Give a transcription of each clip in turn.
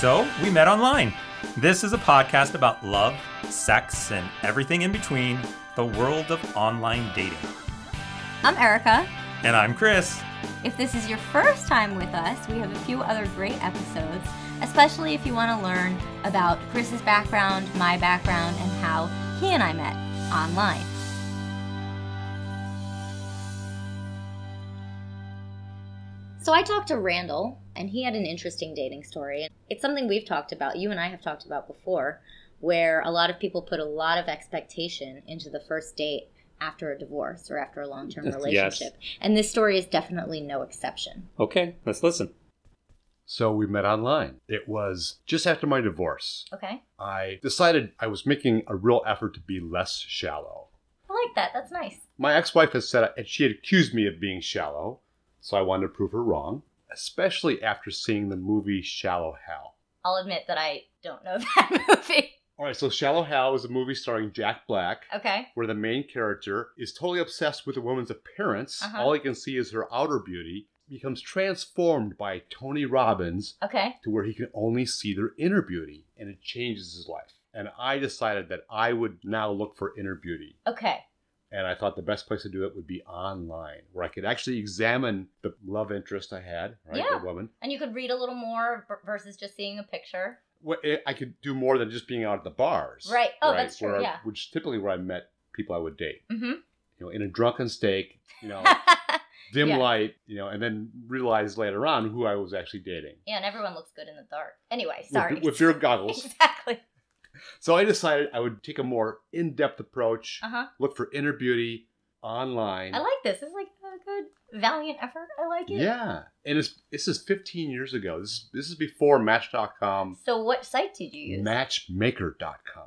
So we met online. This is a podcast about love, sex, and everything in between, the world of online dating. I'm Erica. And I'm Chris. If this is your first time with us, we have a few other great episodes, especially if you want to learn about Chris's background, my background, and how he and I met online. So I talked to Randall, and he had an interesting dating story. It's something we've talked about, you and I have talked about before, where a lot of people put a lot of expectation into the first date after a divorce or after a long-term relationship. Yes. And this story is definitely no exception. Okay, let's listen. So we met online. It was just after my divorce. Okay. I decided I was making a real effort to be less shallow. I like that. That's nice. My ex-wife has said, and she had accused me of being shallow, so I wanted to prove her wrong, especially after seeing the movie Shallow Hal. I'll admit that I don't know that movie. All right, so Shallow Hal is a movie starring Jack Black, okay, where the main character is totally obsessed with a woman's appearance. Uh-huh. All he can see is her outer beauty. He becomes transformed by Tony Robbins, okay, to where he can only see their inner beauty, and it changes his life. And I decided that I would now look for inner beauty. Okay. And I thought the best place to do it would be online, where I could actually examine the love interest I had, right, yeah, the woman. And you could read a little more versus just seeing a picture. I could do more than just being out at the bars. Right. Oh, right? That's true, yeah. Which is typically where I met people I would date. Mm-hmm. You know, in a drunken stake, you know, dim light, you know, and then realize later on who I was actually dating. Yeah, and everyone looks good in the dark. Anyway, sorry. With your goggles. Exactly. So I decided I would take a more in-depth approach, look for inner beauty online. I like this. It's like a good, valiant effort. I like it. Yeah. And this is 15 years ago. This is before Match.com. So what site did you use? Matchmaker.com.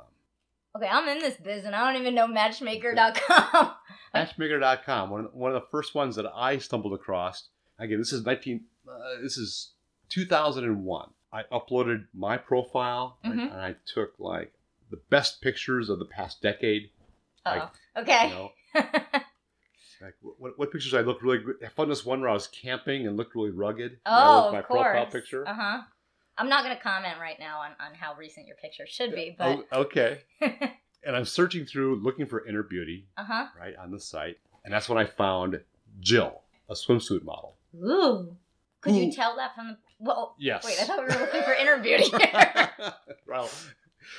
Okay, I'm in this biz and I don't even know Matchmaker.com. Matchmaker.com, one of the first ones that I stumbled across. Again, this is 2001. I uploaded my profile, and I took, like, the best pictures of the past decade. Oh, okay. You know, like, what pictures I looked really good. I found this one where I was camping and looked really rugged. Oh, of course. That was my profile picture. Uh-huh. I'm not going to comment right now on how recent your picture should be, but... Oh, okay. And I'm searching through, looking for inner beauty, right, on the site. And that's when I found Jill, a swimsuit model. Ooh. Could you tell that from the... Well, yes. Wait, I thought we were looking for inner beauty here. Well,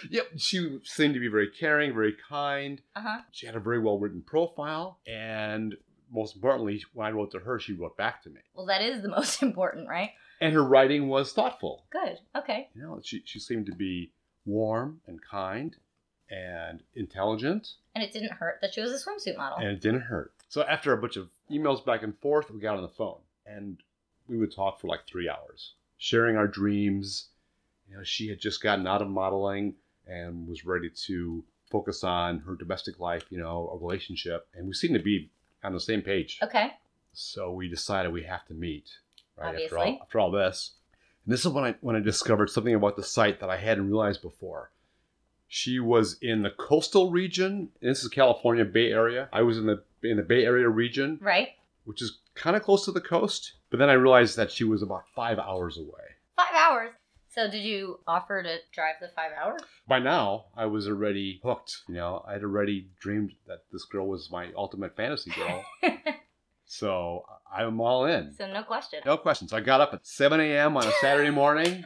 yep, she seemed to be very caring, very kind. Uh-huh. She had a very well-written profile. And most importantly, when I wrote to her, she wrote back to me. Well, that is the most important, right? And her writing was thoughtful. Good. Okay. You know, she seemed to be warm and kind and intelligent. And it didn't hurt that she was a swimsuit model. And it didn't hurt. So after a bunch of emails back and forth, we got on the phone. And... we would talk for like 3 hours, sharing our dreams. You know, she had just gotten out of modeling and was ready to focus on her domestic life, you know, a relationship. And we seemed to be on the same page. Okay. So we decided we have to meet, right? Obviously. After all this. And this is when I discovered something about the site that I hadn't realized before. She was in the coastal region. And this is California, Bay Area. I was in the Bay Area region. Right. Which is kind of close to the coast. But then I realized that she was about 5 hours away. 5 hours? So did you offer to drive the 5 hours? By now, I was already hooked. You know, I had already dreamed that this girl was my ultimate fantasy girl. So I'm all in. So no question. No questions. I got up at 7 a.m. on a Saturday morning.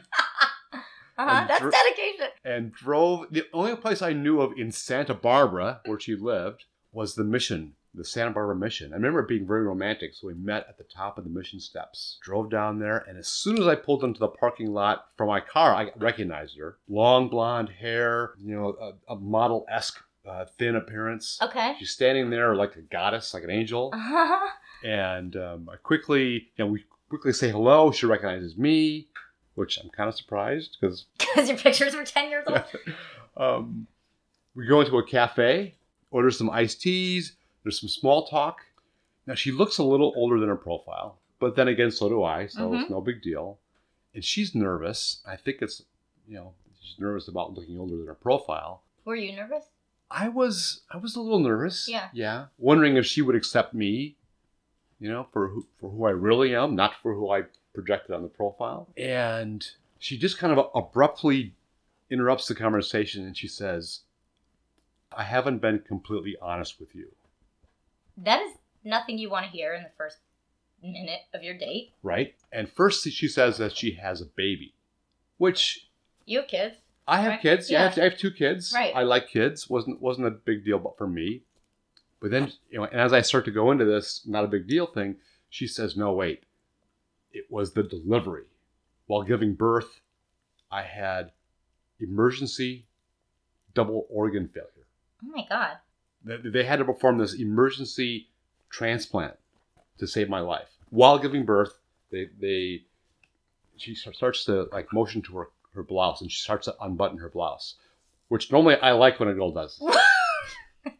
That's dedication. And drove. The only place I knew of in Santa Barbara, where she lived, was the Mission. The Santa Barbara Mission. I remember it being very romantic, so we met at the top of the Mission steps. Drove down there, and as soon as I pulled into the parking lot from my car, I recognized her. Long blonde hair, you know, a model-esque thin appearance. Okay. She's standing there like a goddess, like an angel. Uh-huh. And we quickly say hello. She recognizes me, which I'm kind of surprised because... Because your pictures were 10 years old? We go into a cafe, order some iced teas. There's some small talk. Now, she looks a little older than her profile. But then again, so do I. So it's no big deal. And she's nervous. I think it's, you know, she's nervous about looking older than her profile. Were you nervous? I was a little nervous. Yeah. Yeah. Wondering if she would accept me, you know, for who I really am, not for who I projected on the profile. And she just kind of abruptly interrupts the conversation and she says, I haven't been completely honest with you. That is nothing you want to hear in the first minute of your date. Right. And first she says that she has a baby, which... You have kids. I have kids. Yeah, I have 2 kids. Right. I like kids. Wasn't a big deal for me. But then, you know, and as I start to go into this not a big deal thing, she says, no, wait. It was the delivery. While giving birth, I had emergency double organ failure. Oh, my God. They had to perform this emergency transplant to save my life. While giving birth, she starts to like motion to her blouse, and she starts to unbutton her blouse, which normally I like when a girl does.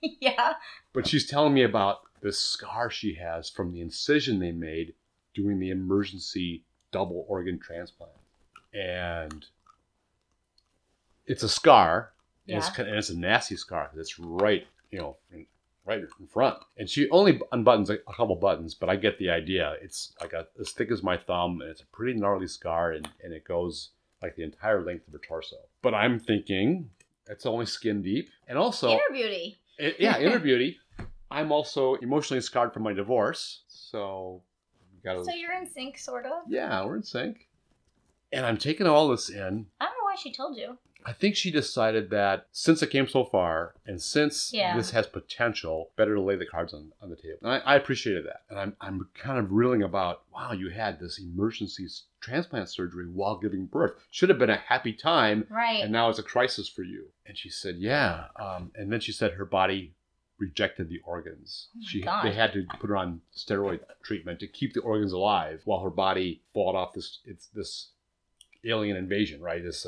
Yeah. But she's telling me about the scar she has from the incision they made doing the emergency double organ transplant. And it's a scar, and, yeah. it's a nasty scar because it's right, you know, right in front. And she only unbuttons a couple buttons, but I get the idea. It's like as thick as my thumb, and it's a pretty gnarly scar, and it goes like the entire length of her torso. But I'm thinking it's only skin deep. And also... Inner beauty. Inner beauty. I'm also emotionally scarred from my divorce. So... So you're in sync, sort of? Yeah, we're in sync. And I'm taking all this in. I don't know why she told you. I think she decided that since it came so far, and since this has potential, better to lay the cards on the table. And I appreciated that. And I'm kind of reeling about, wow, you had this emergency transplant surgery while giving birth. Should have been a happy time. Right. And now it's a crisis for you. And she said, yeah. And then she said her body rejected the organs. Oh, they had to put her on steroid treatment to keep the organs alive while her body fought off this alien invasion, right? This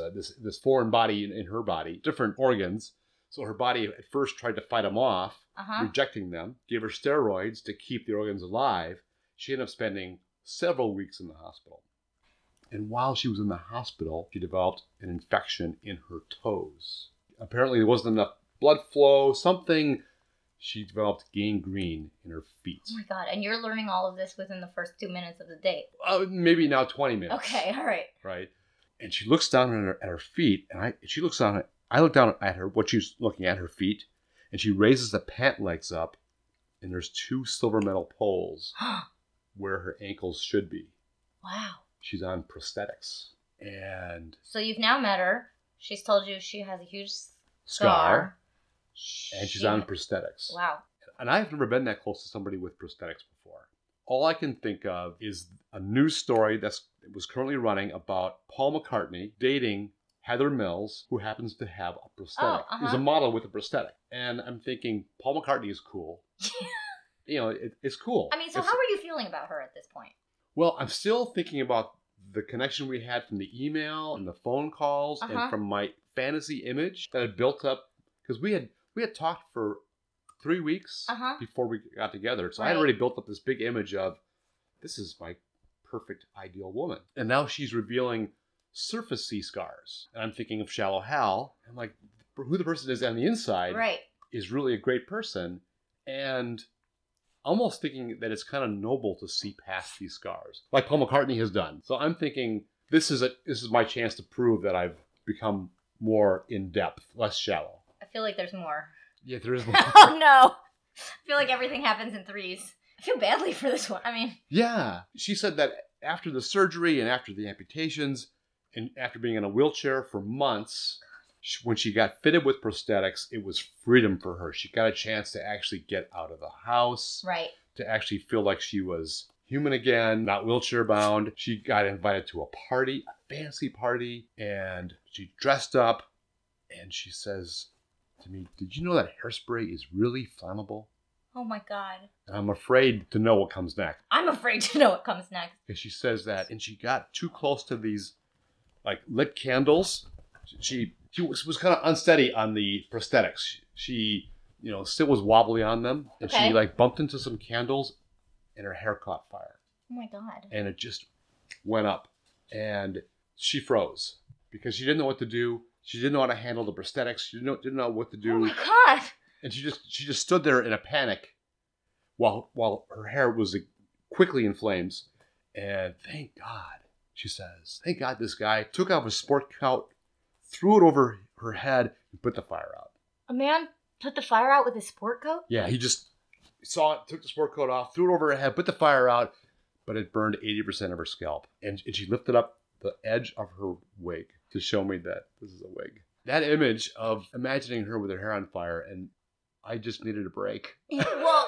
foreign body in her body, different organs. So her body at first tried to fight them off, rejecting them, gave her steroids to keep the organs alive. She ended up spending several weeks in the hospital. And while she was in the hospital, she developed an infection in her toes. Apparently there wasn't enough blood flow, something... She developed gangrene in her feet. Oh, my God. And you're learning all of this within the first 2 minutes of the date. Maybe now 20 minutes. Okay. All right. Right. And she looks down at her feet. And I look down at her, what she's looking at, her feet. And she raises the pant legs up. And there's 2 silver metal poles where her ankles should be. Wow. She's on prosthetics. And... So you've now met her. She's told you she has a huge scar. And she's on prosthetics. Wow. And I've never been that close to somebody with prosthetics before. All I can think of is a news story that was currently running about Paul McCartney dating Heather Mills, who happens to have a prosthetic. Oh, is a model with a prosthetic. And I'm thinking, Paul McCartney is cool. You know, it's cool. I mean, so how are you feeling about her at this point? Well, I'm still thinking about the connection we had from the email and the phone calls and from my fantasy image that had built up. Because we had talked for 3 weeks before we got together. So I had already built up this big image of, this is my perfect ideal woman. And now she's revealing surface sea scars. And I'm thinking of Shallow Hal. I'm like, who the person is on the inside is really a great person. And almost thinking that it's kind of noble to see past these scars, like Paul McCartney has done. So I'm thinking, this is my chance to prove that I've become more in-depth, less shallow. I feel like there's more. Yeah, there is more. Oh, no. I feel like everything happens in threes. I feel badly for this one. I mean. Yeah. She said that after the surgery and after the amputations and after being in a wheelchair for months, when she got fitted with prosthetics, it was freedom for her. She got a chance to actually get out of the house. Right. To actually feel like she was human again, not wheelchair bound. She got invited to a party, a fancy party, and she dressed up, and she says... to me, did you know that hairspray is really flammable? Oh my God. And I'm afraid to know what comes next. Because she says that, and she got too close to these like lit candles. She was kind of unsteady on the prosthetics. She you know, still was wobbly on them. And she like bumped into some candles, and her hair caught fire. Oh my God. And it just went up. And she froze because she didn't know what to do. She didn't know how to handle the prosthetics. She didn't know what to do. Oh, my God. And she just stood there in a panic while her hair was quickly in flames. And thank God she says. Thank God this guy took off his sport coat, threw it over her head, and put the fire out. A man put the fire out with his sport coat? Yeah, he just saw it, took the sport coat off, threw it over her head, put the fire out, but it burned 80% of her scalp. And she lifted up the edge of her wig to show me that this is a wig. That image of imagining her with her hair on fire, and I just needed a break. Well,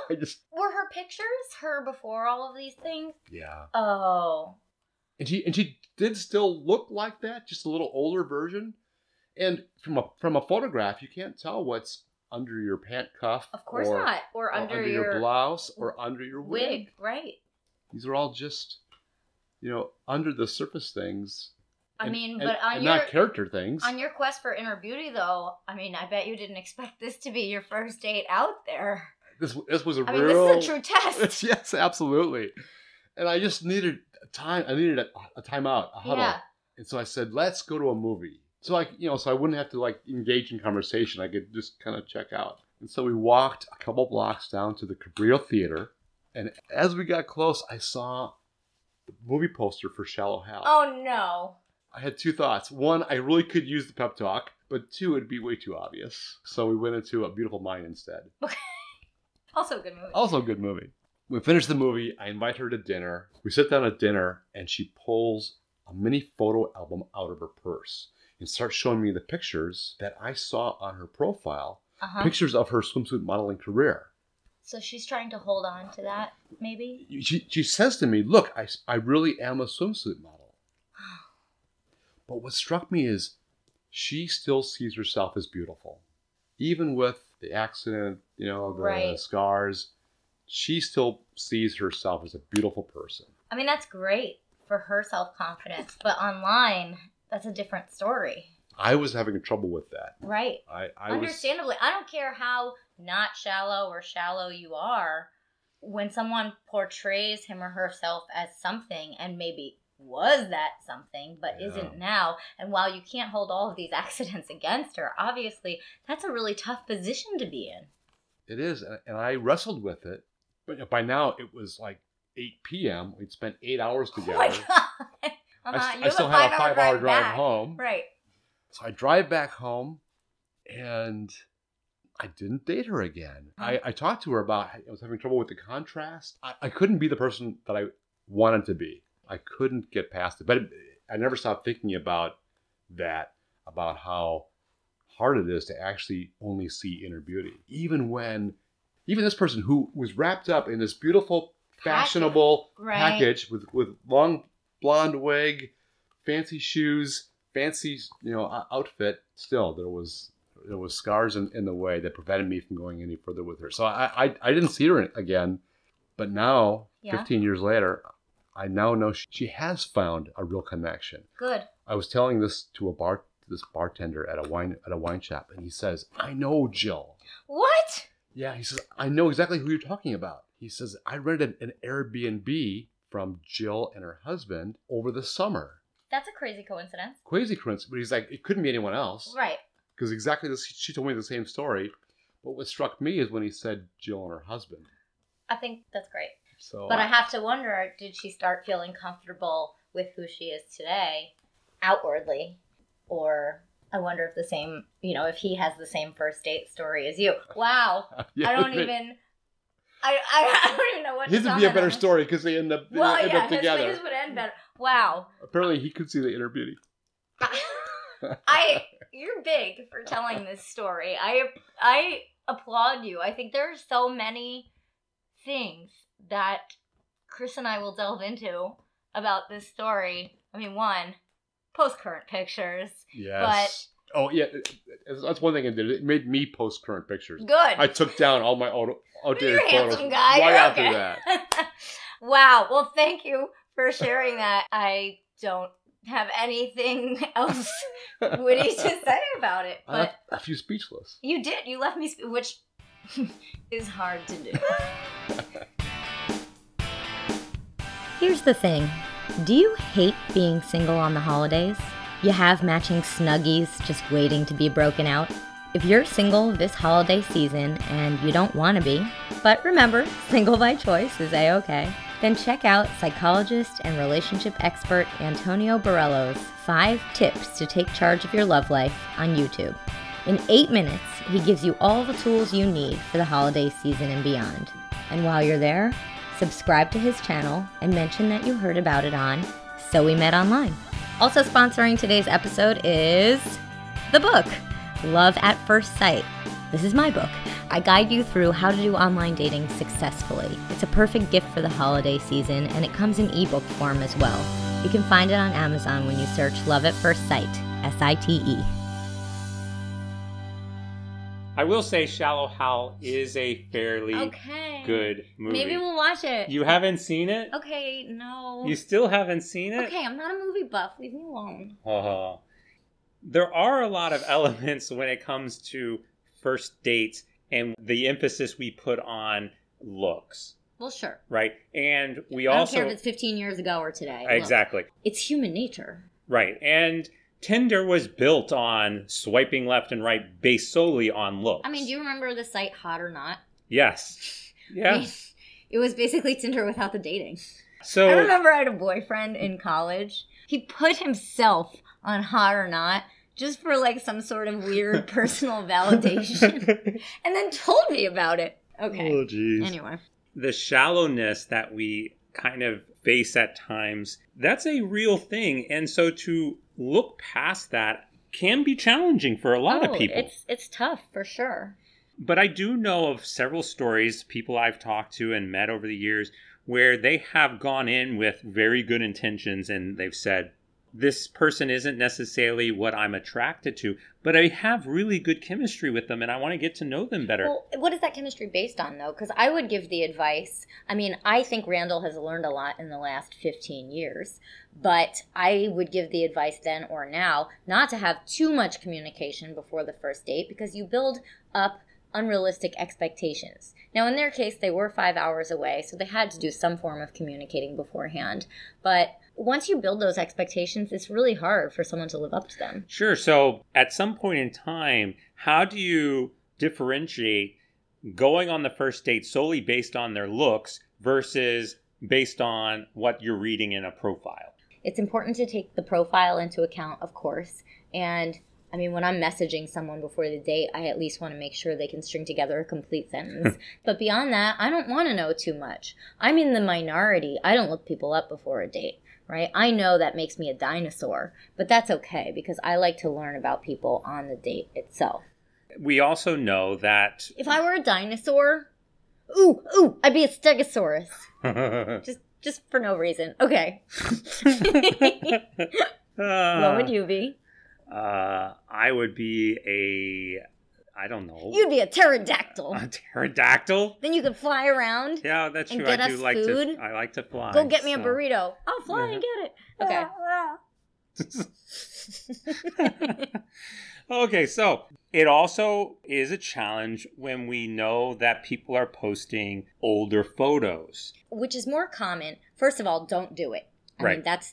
were her pictures her before all of these things? Yeah. Oh. And she did still look like that, just a little older version. And from a photograph, you can't tell what's under your pant cuff. Of course not. Or under your blouse or under your wig. Right. These are all just, under the surface things. Not character things. On your quest for inner beauty, though, I bet you didn't expect this to be your first date out there. This was real. This is a true test. Yes, absolutely. And I just needed time. I needed a timeout, a huddle. Yeah. And so I said, "Let's go to a movie." So so I wouldn't have to engage in conversation. I could just kind of check out. And so we walked a couple blocks down to the Cabrillo Theater, and as we got close, I saw the movie poster for Shallow Hal. Oh no. I had two thoughts. One, I really could use the pep talk, but two, it'd be way too obvious. So we went into A Beautiful Mind instead. Okay. Also a good movie. We finish the movie. I invite her to dinner. We sit down at dinner, and she pulls a mini photo album out of her purse and starts showing me the pictures that I saw on her profile, pictures of her swimsuit modeling career. So she's trying to hold on to that, maybe? She says to me, "Look, I really am a swimsuit model." But what struck me is she still sees herself as beautiful. Even with the accident, the scars, she still sees herself as a beautiful person. That's great for her self-confidence, but online, that's a different story. I was having trouble with that. Right. I understandably. I don't care how not shallow or shallow you are. When someone portrays him or herself as something and maybe was that something, but isn't now. And while you can't hold all of these accidents against her, obviously, that's a really tough position to be in. It is, and I wrestled with it. But by now, it was 8 p.m. We'd spent 8 hours together. Oh my God. I still have a 5-hour drive home. Right. So I drive back home, and I didn't date her again. Mm-hmm. I talked to her about, I was having trouble with the contrast. I couldn't be the person that I wanted to be. I couldn't get past it. But I never stopped thinking about that, about how hard it is to actually only see inner beauty. Even this person who was wrapped up in this beautiful, fashionable package with long blonde wig, fancy shoes, fancy outfit, still there was scars in the way that prevented me from going any further with her. So I didn't see her again. But now, 15 years later, I now know she has found a real connection. Good. I was telling this to this bartender at a wine shop, and he says, "I know Jill." What? Yeah, he says, "I know exactly who you're talking about." He says, "I rented an Airbnb from Jill and her husband over the summer." That's a crazy coincidence. But he's like, it couldn't be anyone else. Right. Because exactly this, she told me the same story. But what struck me is when he said Jill and her husband. I think that's great. So, but I have to wonder, did she start feeling comfortable with who she is today, outwardly? Or I wonder if the same, if he has the same first date story as you. Wow. Yeah, I don't even know what to comment on. His would be a better story because they end up together. Well, yeah, his would end better. Wow. Apparently he could see the inner beauty. You're big for telling this story. I applaud you. I think there are so many things that Chris and I will delve into about this story. One, post current pictures. Yes. But oh yeah, that's one thing I did. It made me post current pictures. Good. I took down all my outdated photos after that. Wow. Well, thank you for sharing that. I don't have anything else witty to say about it. But I left you speechless. You did. You left me, which is hard to do. Here's the thing. Do you hate being single on the holidays? You have matching snuggies just waiting to be broken out? If you're single this holiday season and you don't want to be, but remember, single by choice is A-OK, Then check out psychologist and relationship expert Antonio Borello's 5 Tips to Take Charge of Your Love Life on YouTube. In 8 minutes, he gives you all the tools you need for the holiday season and beyond. And while you're there, subscribe to his channel and mention that you heard about it on So We Met Online. Also sponsoring today's episode is the book, Love at First Sight. This is my book. I guide you through how to do online dating successfully. It's a perfect gift for the holiday season, and it comes in ebook form as well. You can find it on Amazon when you search Love at First Sight, S-I-T-E. I will say Shallow Hal is a fairly good movie. Maybe we'll watch it. You haven't seen it? Okay, no. You still haven't seen it? Okay, I'm not a movie buff. Leave me alone. Oh. There are a lot of elements when it comes to first dates and the emphasis we put on looks. Well, sure. Right? And we I don't care if it's 15 years ago or today. Exactly. Look, it's human nature. Right. And Tinder was built on swiping left and right based solely on looks. I mean, do you remember the site Hot or Not? Yes. Yeah. I mean, it was basically Tinder without the dating. So I remember I had a boyfriend in college. He put himself on Hot or Not just for like some sort of weird personal validation and then told me about it. Okay. Oh, geez. Anyway. The shallowness that we kind of face at times, that's a real thing. And so to look past that can be challenging for a lot of people. It's tough for sure. But I do know of several stories, people I've talked to and met over the years, where they have gone in with very good intentions and they've said, this person isn't necessarily what I'm attracted to, but I have really good chemistry with them and I want to get to know them better. Well, what is that chemistry based on, though? Because I would give the advice. I mean, I think Randall has learned a lot in the last 15 years, but I would give the advice then or now not to have too much communication before the first date because you build up unrealistic expectations. Now, in their case, they were 5 hours away, so they had to do some form of communicating beforehand. But once you build those expectations, it's really hard for someone to live up to them. Sure. So at some point in time, how do you differentiate going on the first date solely based on their looks versus based on what you're reading in a profile? It's important to take the profile into account, of course. And I mean, when I'm messaging someone before the date, I at least want to make sure they can string together a complete sentence. But beyond that, I don't want to know too much. I'm in the minority. I don't look people up before a date, right? I know that makes me a dinosaur, but that's okay because I like to learn about people on the date itself. We also know that if I were a dinosaur, ooh, I'd be a stegosaurus. just for no reason. Okay. What would you be? I would be I don't know. You'd be a pterodactyl. A pterodactyl? Then you could fly around. Yeah, that's true. I do like food. I like to fly. Go get me a burrito. I'll fly and get it. Okay. Okay, so it also is a challenge when we know that people are posting older photos. Which is more common. First of all, don't do it. I mean, that's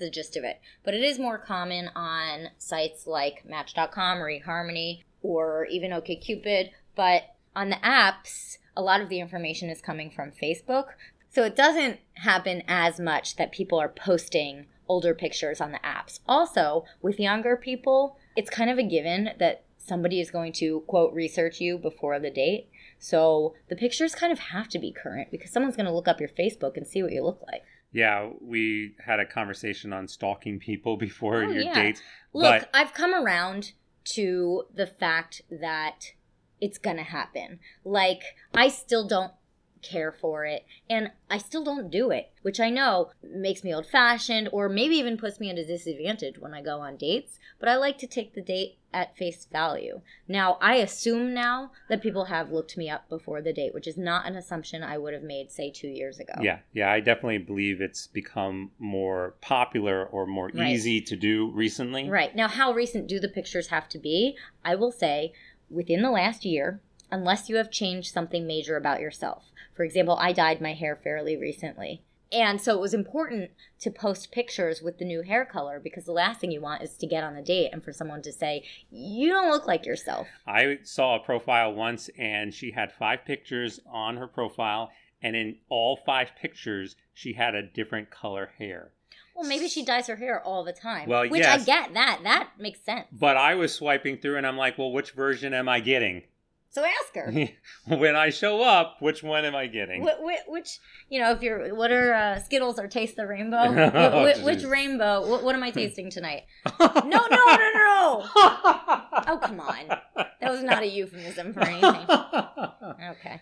the gist of it. But it is more common on sites like Match.com or eHarmony or even OkCupid. But on the apps, a lot of the information is coming from Facebook. So it doesn't happen as much that people are posting older pictures on the apps. Also, with younger people, it's kind of a given that somebody is going to, quote, research you before the date. So the pictures kind of have to be current because someone's going to look up your Facebook and see what you look like. Yeah, we had a conversation on stalking people before your dates. Look, I've come around to the fact that it's going to happen. Like, I still don't care for it, and I still don't do it, which I know makes me old-fashioned or maybe even puts me at a disadvantage when I go on dates, but I like to take the date at face value. Now, I assume now that people have looked me up before the date, which is not an assumption I would have made, say, 2 years ago. Yeah, I definitely believe it's become more popular or more easy to do recently. Right. Now, how recent do the pictures have to be? I will say within the last year, unless you have changed something major about yourself. For example, I dyed my hair fairly recently. And so it was important to post pictures with the new hair color because the last thing you want is to get on a date and for someone to say, you don't look like yourself. I saw a profile once and she had 5 pictures on her profile And in all 5 pictures, she had a different color hair. Well, maybe she dyes her hair all the time. Well, which yes. I get that. That makes sense. But I was swiping through and I'm like, well, which version am I getting? So ask her. When I show up, which one am I getting? Which, you know, if you're, what are Skittles or Taste the Rainbow? Oh, which rainbow? What am I tasting tonight? No. Oh, come on. That was not a euphemism for anything. Okay.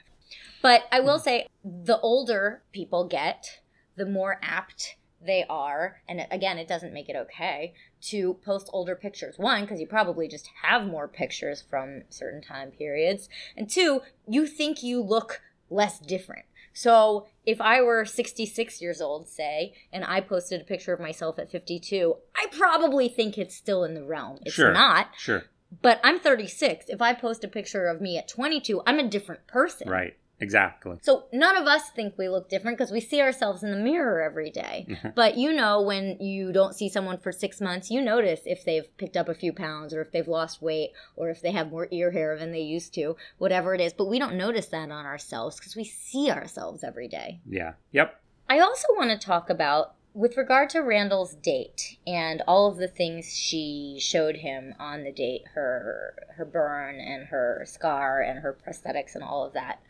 But I will say, the older people get, the more apt they are, and again, it doesn't make it okay, to post older pictures. 1, because you probably just have more pictures from certain time periods. And 2, you think you look less different. So if I were 66 years old, say, and I posted a picture of myself at 52, I probably think it's still in the realm. It's not. Sure. But I'm 36. If I post a picture of me at 22, I'm a different person. Right. Exactly. So none of us think we look different because we see ourselves in the mirror every day. But you know, when you don't see someone for 6 months, you notice if they've picked up a few pounds or if they've lost weight or if they have more ear hair than they used to, whatever it is. But we don't notice that on ourselves because we see ourselves every day. Yeah. Yep. I also want to talk about, with regard to Randall's date and all of the things she showed him on the date, her burn and her scar and her prosthetics and all of that,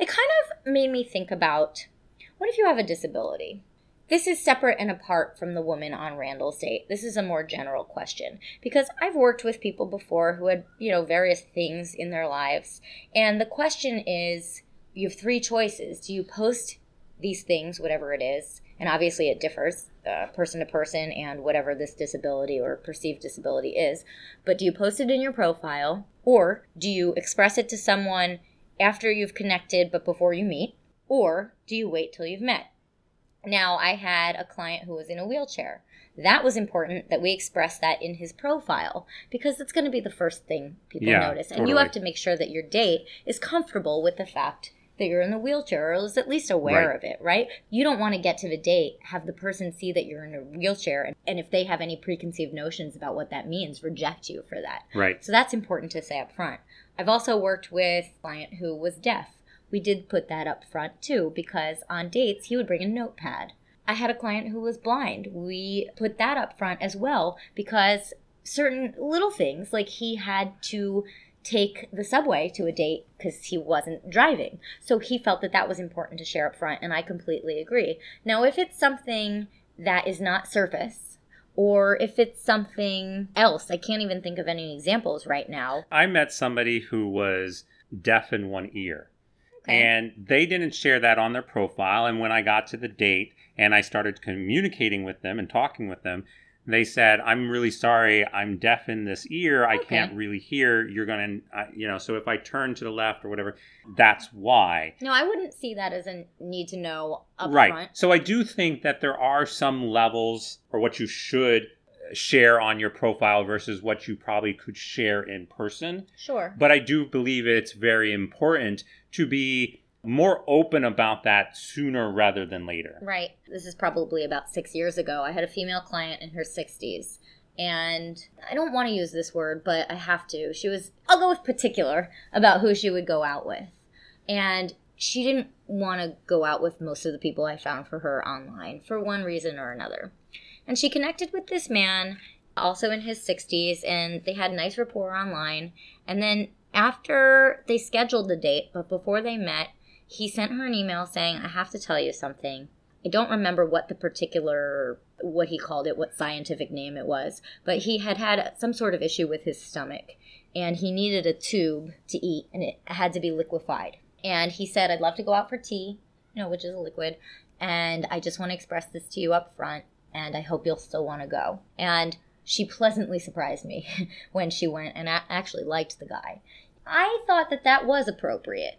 it kind of made me think about, what if you have a disability? This is separate and apart from the woman on Randall's date. This is a more general question, because I've worked with people before who had, you know, various things in their lives. And the question is, you have 3 choices. Do you post these things, whatever it is? And obviously it differs person to person and whatever this disability or perceived disability is. But do you post it in your profile, or do you express it to someone after you've connected but before you meet, or do you wait till you've met? Now, I had a client who was in a wheelchair. That was important that we express that in his profile, because it's going to be the first thing people notice. And you have to make sure that your date is comfortable with the fact that you're in the wheelchair, or is at least aware of it, right? You don't want to get to the date, have the person see that you're in a wheelchair, and if they have any preconceived notions about what that means, reject you for that. Right. So that's important to say up front. I've also worked with a client who was deaf. We did put that up front too, because on dates, he would bring a notepad. I had a client who was blind. We put that up front as well, because certain little things, like he had to take the subway to a date because he wasn't driving. So he felt that that was important to share up front, and I completely agree. Now, if it's something that is not surface, or if it's something else, I can't even think of any examples right now. I met somebody who was deaf in one ear, and they didn't share that on their profile. And when I got to the date and I started communicating with them and talking with them, they said, I'm really sorry, I'm deaf in this ear. I can't really hear. You're going to, you know, so if I turn to the left or whatever, that's why. No, I wouldn't see that as a need to know up front. Right. So I do think that there are some levels, or what you should share on your profile versus what you probably could share in person. Sure. But I do believe it's very important to be more open about that sooner rather than later. Right. This is probably about 6 years ago. I had a female client in her 60s, and I don't want to use this word, but I have to. She was, I'll go with particular about who she would go out with. And she didn't want to go out with most of the people I found for her online for one reason or another. And she connected with this man, also in his 60s, and they had nice rapport online. And then after they scheduled the date, but before they met, he sent her an email saying, I have to tell you something. I don't remember what the particular, what he called it, what scientific name it was, but he had had some sort of issue with his stomach, and he needed a tube to eat, and it had to be liquefied. And he said, I'd love to go out for tea, you know, which is a liquid, and I just want to express this to you up front, and I hope you'll still want to go. And she pleasantly surprised me when she went, and I actually liked the guy. I thought that that was appropriate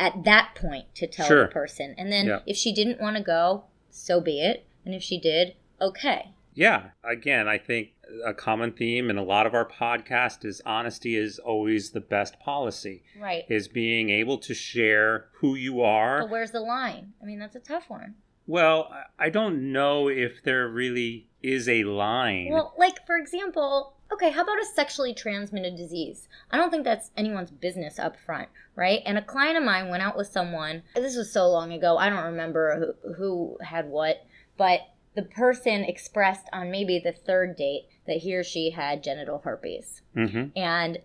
at that point to tell the person. And then if she didn't want to go, so be it. And if she did, okay. Yeah. Again, I think a common theme in a lot of our podcast is honesty is always the best policy. Right. Is being able to share who you are. But where's the line? I mean, that's a tough one. Well, I don't know if there really is a line. Well, like, for example, Okay, how about a sexually transmitted disease? I don't think that's anyone's business up front, right? And a client of mine went out with someone, this was so long ago, I don't remember who had what, but the person expressed on maybe the third date that he or she had genital herpes. Mm-hmm. And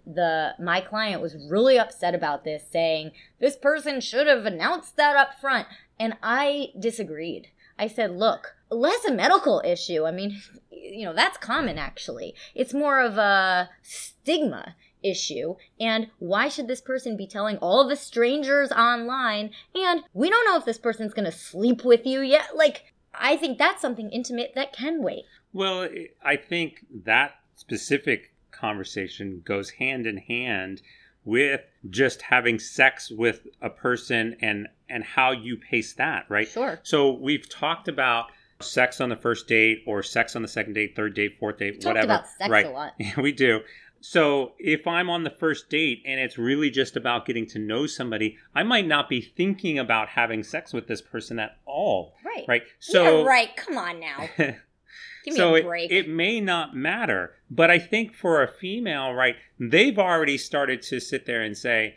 my client was really upset about this, saying, this person should have announced that up front. And I disagreed. I said, look, less a medical issue. I mean, you know, that's common, actually. It's more of a stigma issue. And why should this person be telling all the strangers online? And we don't know if this person's going to sleep with you yet. Like, I think that's something intimate that can wait. Well, I think that specific conversation goes hand in hand with just having sex with a person and how you pace that, right? Sure. So we've talked about sex on the first date or sex on the second date, third date, fourth date, whatever. Talked about sex a lot. We do. So if I'm on the first date and it's really just about getting to know somebody, I might not be thinking about having sex with this person at all. Right. Right. So yeah, right. Come on now. Give me a break. It may not matter. But I think for a female, right, they've already started to sit there and say,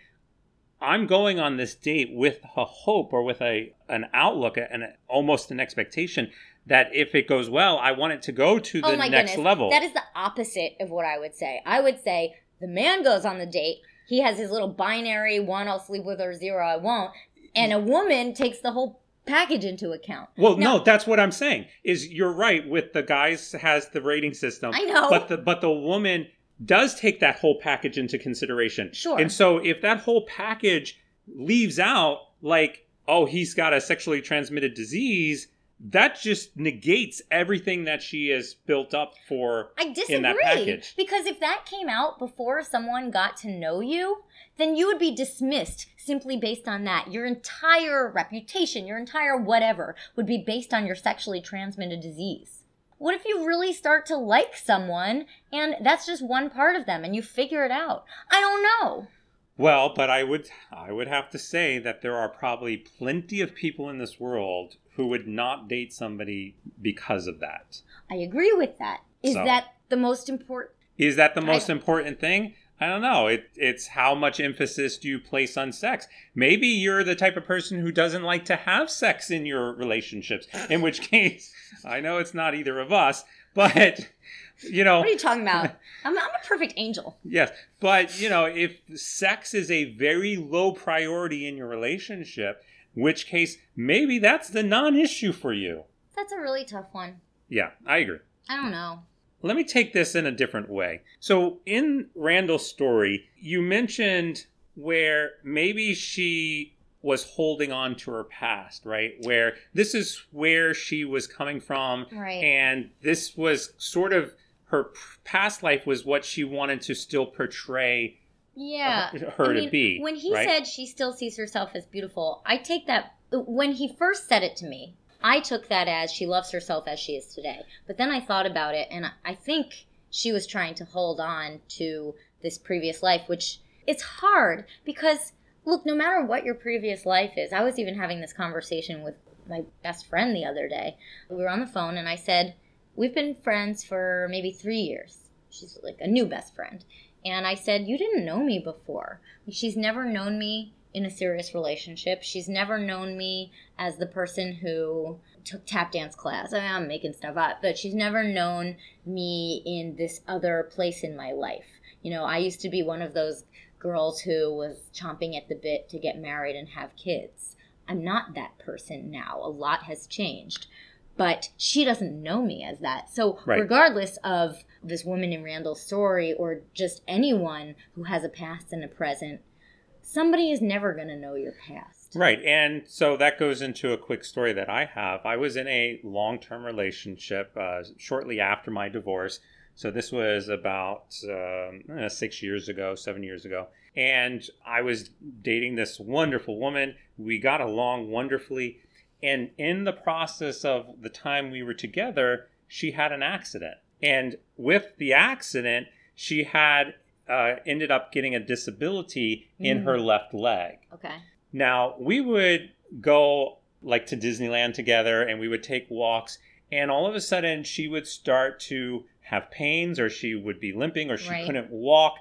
I'm going on this date with a hope or with an outlook and almost an expectation that if it goes well, I want it to go to the next level. That is the opposite of what I would say. I would say the man goes on the date. He has his little binary, one I'll sleep with or zero I won't. And a woman takes the whole package into account. Well, no, that's what I'm saying is you're right with the guys has the rating system. I know. But the woman does take that whole package into consideration. Sure. And so if that whole package leaves out like, oh, he's got a sexually transmitted disease, that just negates everything that she has built up for in that package. Because if that came out before someone got to know you, then you would be dismissed simply based on that. Your entire reputation, your entire whatever would be based on your sexually transmitted disease. What if you really start to like someone and that's just one part of them and you figure it out? I don't know. Well, but I would have to say that there are probably plenty of people in this world who would not date somebody because of that. I agree with that. Is that the most important thing? I don't know. It's how much emphasis do you place on sex? Maybe you're the type of person who doesn't like to have sex in your relationships, in which case, I know it's not either of us, but, you know. What are you talking about? I'm a perfect angel. Yes. But, you know, if sex is a very low priority in your relationship, in which case, maybe that's the non-issue for you. That's a really tough one. Yeah, I agree. I don't know. Let me take this in a different way. So in Randall's story, you mentioned where maybe she was holding on to her past, right? Where this is where she was coming from. Right. And this was sort of her past life was what she wanted to still portray to be. When he said she still sees herself as beautiful, I take that. When he first said it to me, I took that as she loves herself as she is today. But then I thought about it, and I think she was trying to hold on to this previous life, which it's hard because, look, no matter what your previous life is, I was even having this conversation with my best friend the other day. We were on the phone, and I said, we've been friends for maybe 3 years. She's like a new best friend. And I said, you didn't know me before. She's never known me in a serious relationship. She's never known me as the person who took tap dance class. I mean, I'm making stuff up, but she's never known me in this other place in my life. You know, I used to be one of those girls who was chomping at the bit to get married and have kids. I'm not that person now. A lot has changed. But she doesn't know me as that. So regardless of this woman in Randall's story or just anyone who has a past and a present, somebody is never going to know your past. Right. And so that goes into a quick story that I have. I was in a long-term relationship shortly after my divorce. So this was about 7 years ago. And I was dating this wonderful woman. We got along wonderfully. And in the process of the time we were together, she had an accident. And with the accident, she had ended up getting a disability in her left leg. Okay. Now, we would go like to Disneyland together and we would take walks. And all of a sudden, she would start to have pains, or she would be limping, or she couldn't walk.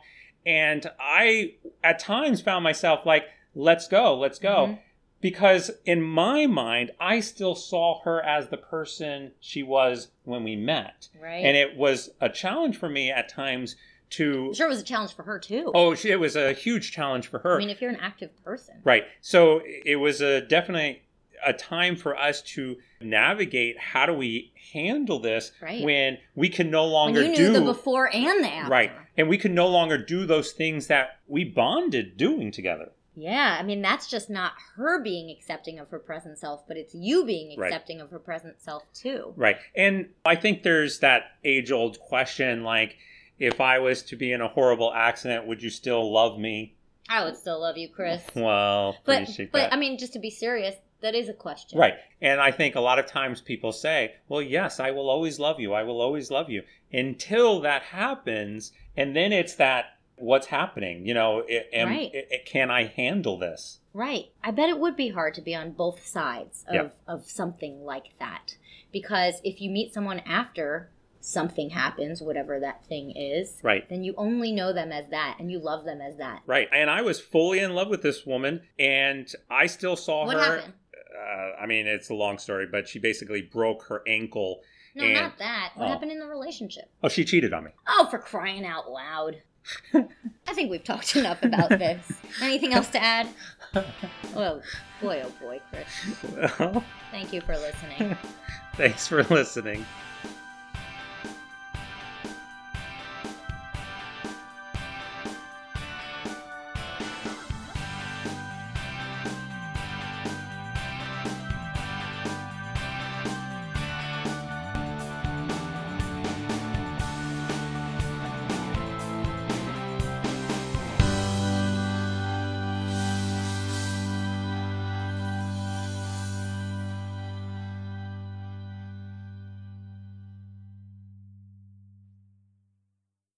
And I, at times, found myself like, let's go. Mm-hmm. Because in my mind, I still saw her as the person she was when we met. Right. And it was a challenge for me at times to... I'm sure it was a challenge for her, too. Oh, it was a huge challenge for her. I mean, if you're an active person. Right. So it was definitely a time for us to navigate how do we handle this when we can no longer do... you knew the before and the after. Right. And we can no longer do those things that we bonded doing together. Yeah, I mean, that's just not her being accepting of her present self, but it's you being accepting of her present self too. Right. And I think there's that age-old question, like, if I was to be in a horrible accident, would you still love me? I would still love you, Chris. Well, but I mean, just to be serious, that is a question. Right. And I think a lot of times people say, well, yes, I will always love you. I will always love you. Until that happens, and then it's that, what's happening? You know, can I handle this? Right. I bet it would be hard to be on both sides of something like that. Because if you meet someone after something happens, whatever that thing is, then you only know them as that and you love them as that. Right. And I was fully in love with this woman and I still saw her. What happened? I mean, it's a long story, but she basically broke her ankle. No, not that. What happened in the relationship? Oh, she cheated on me. Oh, for crying out loud. I think we've talked enough about this. Anything else to add? Oh, boy, Chris. Well, thank you for listening. Thanks for listening.